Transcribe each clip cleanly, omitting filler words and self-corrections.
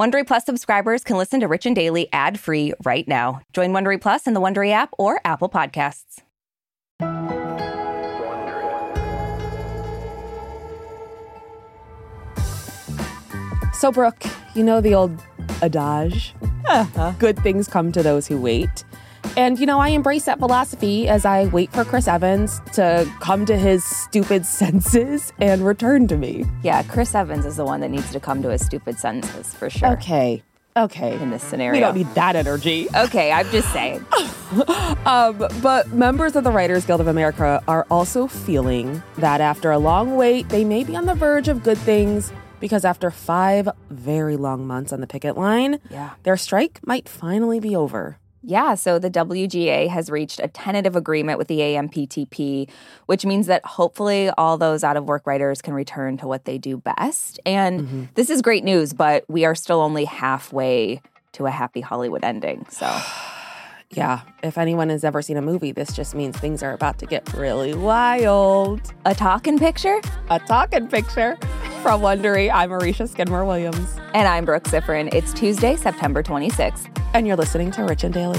Wondery Plus subscribers can listen to Rich and Daily ad-free right now. Join Wondery Plus in the Wondery app or Apple Podcasts. So, Brooke, you know the old adage, good things come to those who wait. And, you know, I embrace that philosophy as I wait for Chris Evans to come to his stupid senses and return to me. Yeah, Chris Evans is the one that needs to come to his stupid senses, for sure. Okay. In this scenario. We don't need that energy. Okay, I'm just saying. But members of the Writers Guild of America are also feeling that after a long wait, they may be on the verge of good things, because after 5 very long months on the picket line, their strike might finally be over. Yeah, so the WGA has reached a tentative agreement with the AMPTP, which means that hopefully all those out-of-work writers can return to what they do best. And this is great news, but we are still only halfway to a happy Hollywood ending, so... Yeah, if anyone has ever seen a movie, this just means things are about to get really wild. A talking picture? A talking picture. From Wondery, I'm Arisha Skidmore-Williams. And I'm Brooke Siffrin. It's Tuesday, September 26th. And you're listening to Rich and Daily.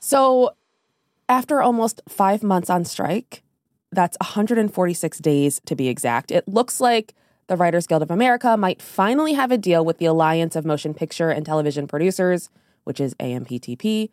So after almost 5 months on strike, that's 146 days to be exact, it looks like the Writers Guild of America might finally have a deal with the Alliance of Motion Picture and Television Producers, which is AMPTP.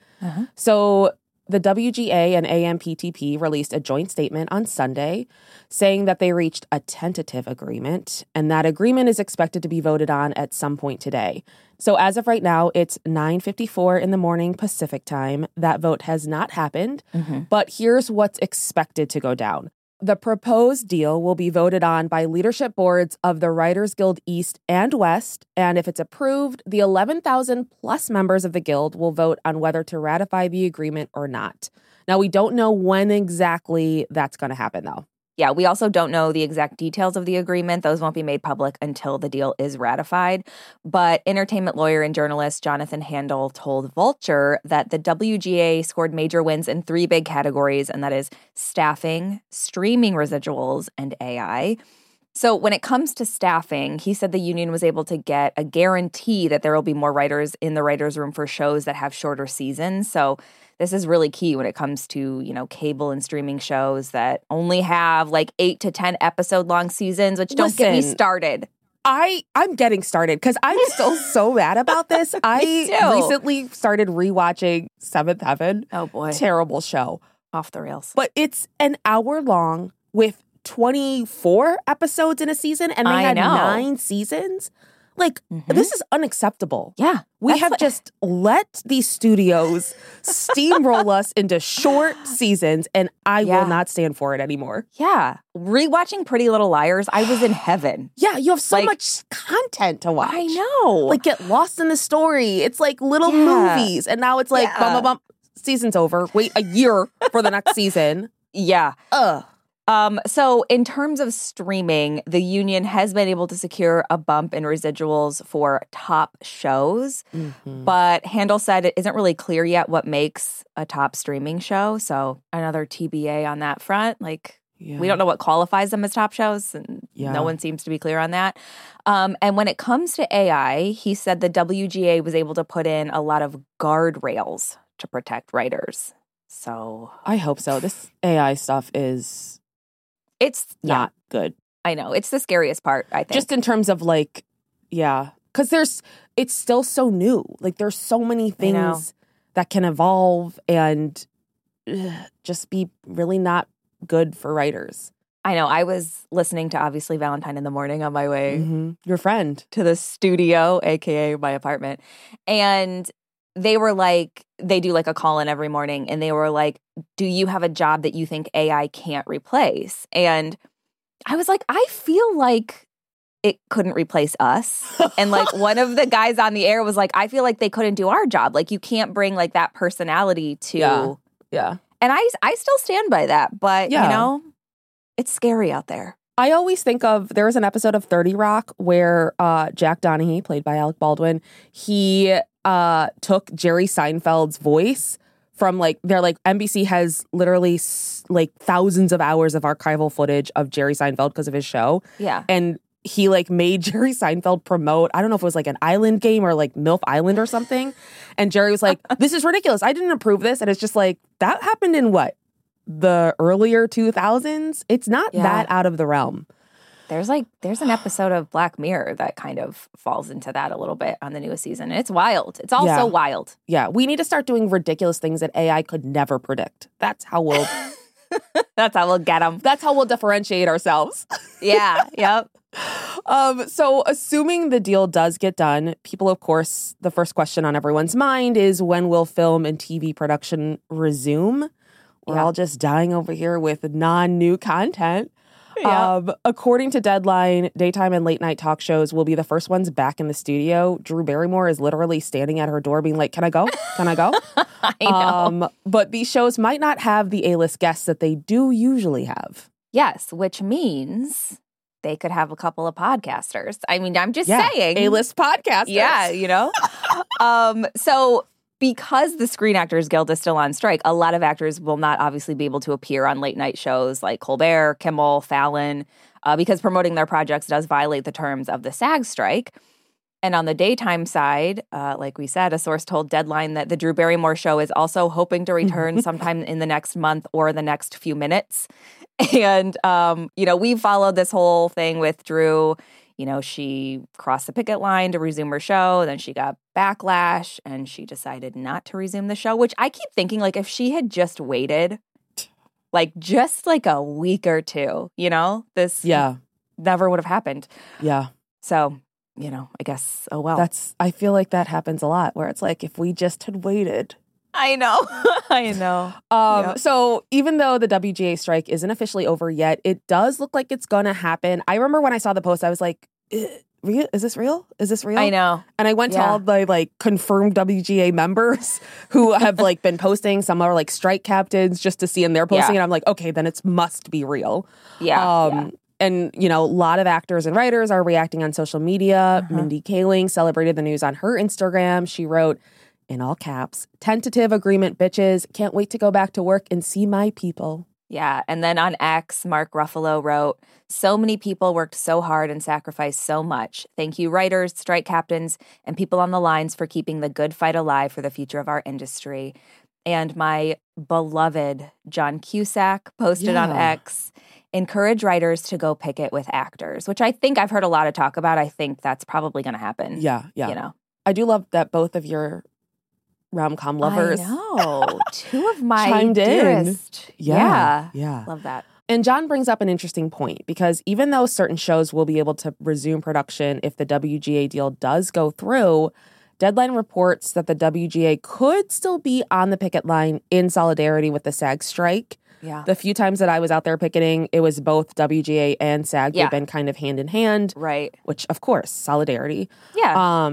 So the WGA and AMPTP released a joint statement on Sunday saying that they reached a tentative agreement, and that agreement is expected to be voted on at some point today. So as of right now, it's 9:54 in the morning Pacific time. That vote has not happened, but here's what's expected to go down. The proposed deal will be voted on by leadership boards of the Writers Guild East and West, and if it's approved, the 11,000 plus members of the Guild will vote on whether to ratify the agreement or not. Now, we don't know when exactly that's going to happen, though. Yeah, we also don't know the exact details of the agreement. Those won't be made public until the deal is ratified. But entertainment lawyer and journalist Jonathan Handel told Vulture that the WGA scored major wins in 3 big categories, and that is staffing, streaming residuals, and AI. So when it comes to staffing, he said the union was able to get a guarantee that there will be more writers in the writers' room for shows that have shorter seasons. So this is really key when it comes to, you know, cable and streaming shows that only have like 8 to 10 episode long seasons, which don't get me started. I'm getting started because I'm still so mad about this. I recently started rewatching 7th Heaven. Oh boy. Terrible show. Off the rails. But it's an hour long with 24 episodes in a season, and they had 9 seasons. Like, this is unacceptable. Yeah. We have just let these studios steamroll us into short seasons, and I will not stand for it anymore. Yeah. Rewatching Pretty Little Liars, I was in heaven. Yeah, you have so much content to watch. I know. Like, get lost in the story. It's like little movies. And now it's like, bum, bum, bum. Season's over. Wait a year for the next season. Yeah. Ugh. So in terms of streaming, the union has been able to secure a bump in residuals for top shows, but Handel said it isn't really clear yet what makes a top streaming show. So another TBA on that front. Like, we don't know what qualifies them as top shows, and no one seems to be clear on that. And when it comes to AI, he said the WGA was able to put in a lot of guardrails to protect writers. So I hope so. This AI stuff is... It's not good. I know. It's the scariest part, I think. Just in terms of like, because it's still so new. Like, there's so many things that can evolve and just be really not good for writers. I know. I was listening to, obviously, Valentine in the Morning on my way. Your friend. To the studio, a.k.a. my apartment. And they were like, they do like a call-in every morning, and they were like, do you have a job that you think AI can't replace? And I was like, I feel like it couldn't replace us. And like one of the guys on the air was like, I feel like they couldn't do our job. Like, you can't bring like that personality to... Yeah. And I still stand by that, but you know, it's scary out there. I always think of, there was an episode of 30 Rock where Jack Donaghy, played by Alec Baldwin, he... took Jerry Seinfeld's voice from like, they're like, NBC has literally like thousands of hours of archival footage of Jerry Seinfeld because of his show. Yeah. And he like made Jerry Seinfeld promote, I don't know if it was like an island game or like Milf Island or something. And Jerry was like, this is ridiculous. I didn't approve this. And it's just like, that happened in what? The earlier 2000s? It's not that out of the realm. There's an episode of Black Mirror that kind of falls into that a little bit on the newest season. It's wild. It's also wild. Yeah. We need to start doing ridiculous things that AI could never predict. That's how we'll get them. That's how we'll differentiate ourselves. Yeah. Yep. So assuming the deal does get done, people, of course, the first question on everyone's mind is, when will film and TV production resume? We're all just dying over here with non-new content. Yeah. According to Deadline, daytime and late night talk shows will be the first ones back in the studio. Drew Barrymore is literally standing at her door being like, can I go? Can I go? I know. But these shows might not have the A-list guests that they do usually have. Yes, which means they could have a couple of podcasters. I mean, I'm just saying. A-list podcasters. Yeah, you know? So... Because the Screen Actors Guild is still on strike, a lot of actors will not obviously be able to appear on late night shows like Colbert, Kimmel, Fallon, because promoting their projects does violate the terms of the SAG strike. And on the daytime side, like we said, a source told Deadline that the Drew Barrymore show is also hoping to return sometime in the next month or the next few minutes. And, you know, we've followed this whole thing with Drew. You know, she crossed the picket line to resume her show. Then she got backlash and she decided not to resume the show, which I keep thinking, like, if she had just waited, like, just like a week or two, you know, this never would have happened. Yeah. So, you know, I guess, oh, well. I feel like that happens a lot where it's like, if we just had waited. I know. I know. So even though the WGA strike isn't officially over yet, it does look like it's going to happen. I remember when I saw the post, I was like, is this real? Is this real? I know. And I went to all the like confirmed WGA members who have like been posting. Some are like strike captains just to see, and they're posting. And I'm like, okay, then it must be real. And, you know, a lot of actors and writers are reacting on social media. Mindy Kaling celebrated the news on her Instagram. She wrote, in all caps, tentative agreement, bitches. Can't wait to go back to work and see my people. Yeah. And then on X, Mark Ruffalo wrote, so many people worked so hard and sacrificed so much. Thank you, writers, strike captains, and people on the lines for keeping the good fight alive for the future of our industry. And my beloved John Cusack posted on X, encourage writers to go picket with actors, which I think I've heard a lot of talk about. I think that's probably going to happen. Yeah. You know, I do love that both of your rom-com lovers. I know. Two of my chimed dearest. In. Yeah. Love that. And John brings up an interesting point, because even though certain shows will be able to resume production if the WGA deal does go through, Deadline reports that the WGA could still be on the picket line in solidarity with the SAG strike. Yeah. The few times that I was out there picketing, it was both WGA and SAG. Yeah. They've been kind of hand in hand. Right. Which, of course, solidarity. Yeah.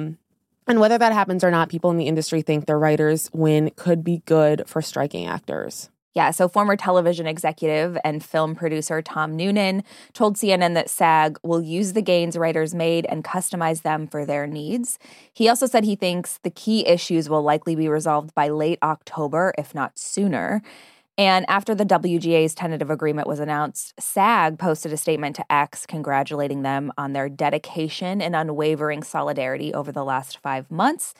And whether that happens or not, people in the industry think their writers' win could be good for striking actors. Yeah, so former television executive and film producer Tom Noonan told CNN that SAG will use the gains writers made and customize them for their needs. He also said he thinks the key issues will likely be resolved by late October, if not sooner. And after the WGA's tentative agreement was announced, SAG posted a statement to X congratulating them on their dedication and unwavering solidarity over the last 5 months.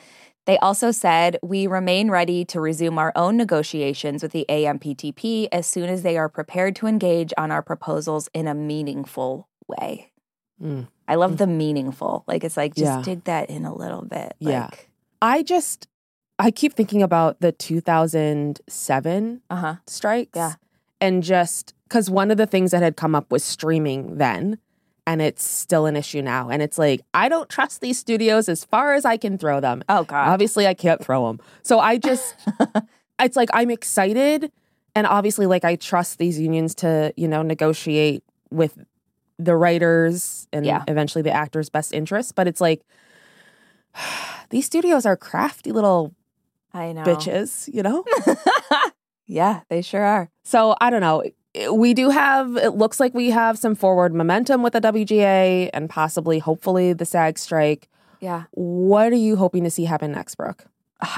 They also said, "We remain ready to resume our own negotiations with the AMPTP as soon as they are prepared to engage on our proposals in a meaningful way." Mm. I love the meaningful. Like, it's like, just dig that in a little bit. Yeah. Like, I keep thinking about the 2007 strikes. Yeah. And just, because one of the things that had come up was streaming then. And it's still an issue now. And it's like, I don't trust these studios as far as I can throw them. Oh, God. Obviously, I can't throw them. So I just, it's like, I'm excited. And obviously, like, I trust these unions to, you know, negotiate with the writers and eventually the actors' best interests. But it's like, these studios are crafty little bitches, you know? Yeah, they sure are. So I don't know. We do have, it looks like we have some forward momentum with the WGA and possibly, hopefully, the SAG strike. Yeah. What are you hoping to see happen next, Brooke?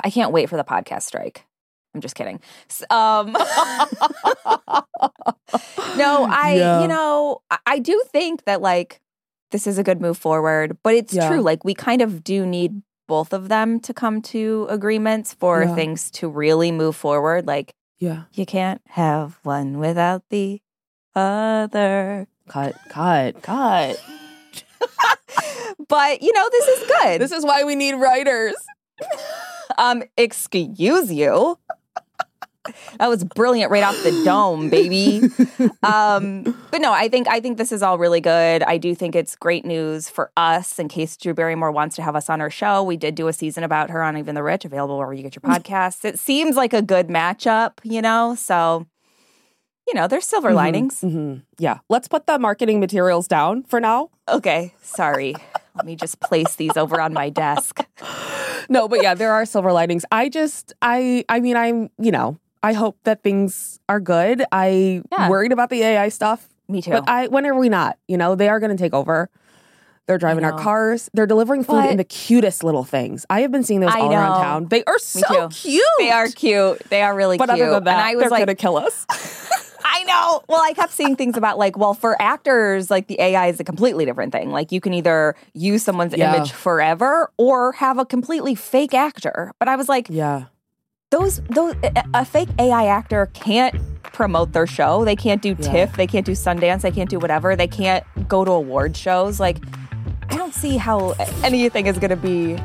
I can't wait for the podcast strike. I'm just kidding. I do think that, like, this is a good move forward. But it's true. Like, we kind of do need both of them to come to agreements for things to really move forward. Like, you can't have one without the other. Cut. But, you know, this is good. This is why we need writers. Excuse you. That was brilliant right off the dome, baby. But no, I think this is all really good. I do think it's great news for us in case Drew Barrymore wants to have us on her show. We did do a season about her on Even the Rich, available wherever you get your podcasts. It seems like a good matchup, you know? So, you know, there's silver linings. Mm-hmm. Yeah. Let's put the marketing materials down for now. Okay. Sorry. Let me just place these over on my desk. No, but yeah, there are silver linings. I hope that things are good. I'm worried about the AI stuff. Me too. But when are we not? You know, they are going to take over. They're driving our cars. They're delivering food in the cutest little things. I have been seeing those all around town. They are so cute. They are cute. They are really cute. But other than that, they're going to kill us. I know. Well, I kept seeing things about, like, well, for actors, like, the AI is a completely different thing. Like, you can either use someone's image forever or have a completely fake actor. But I was like, a fake AI actor can't promote their show. They can't do TIFF. They can't do Sundance. They can't do whatever. They can't go to award shows. Like, I don't see how anything is going to be.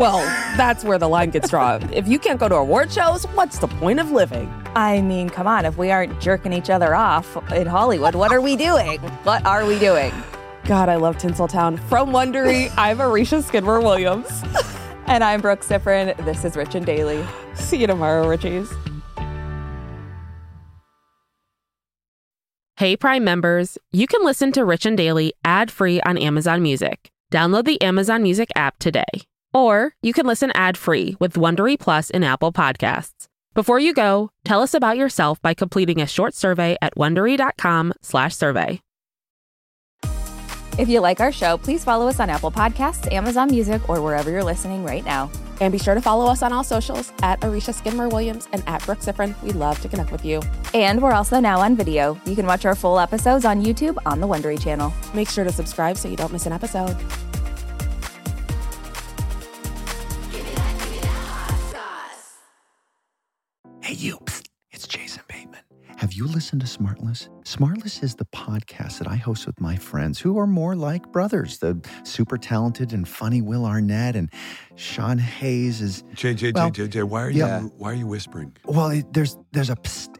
Well, that's where the line gets drawn. If you can't go to award shows, what's the point of living? I mean, come on. If we aren't jerking each other off in Hollywood, what are we doing? What are we doing? God, I love Tinseltown. From Wondery, I'm Arisha Skidmore-Williams. And I'm Brooke Siffrin. This is Rich and Daily. See you tomorrow, Richies. Hey, Prime members. You can listen to Rich and Daily ad-free on Amazon Music. Download the Amazon Music app today. Or you can listen ad-free with Wondery Plus in Apple Podcasts. Before you go, tell us about yourself by completing a short survey at Wondery.com/survey. If you like our show, please follow us on Apple Podcasts, Amazon Music, or wherever you're listening right now. And be sure to follow us on all socials at Arisha Skidmore-Williams and at Brooke Siffrin. We'd love to connect with you. And we're also now on video. You can watch our full episodes on YouTube on the Wondery channel. Make sure to subscribe so you don't miss an episode. Hey, you. Psst. It's Jason Bateman. Have you listened to Smartless? Smartless is the podcast that I host with my friends who are more like brothers. The super talented and funny Will Arnett and Sean Hayes is... JJ, why are you whispering? Well, there's a psst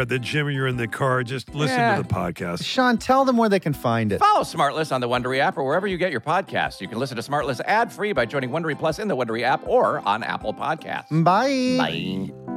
at the gym or you're in the car, just listen to the podcast. Sean, tell them where they can find it. Follow Smartless on the Wondery app or wherever you get your podcasts. You can listen to Smartless ad-free by joining Wondery Plus in the Wondery app or on Apple Podcasts. Bye. Bye.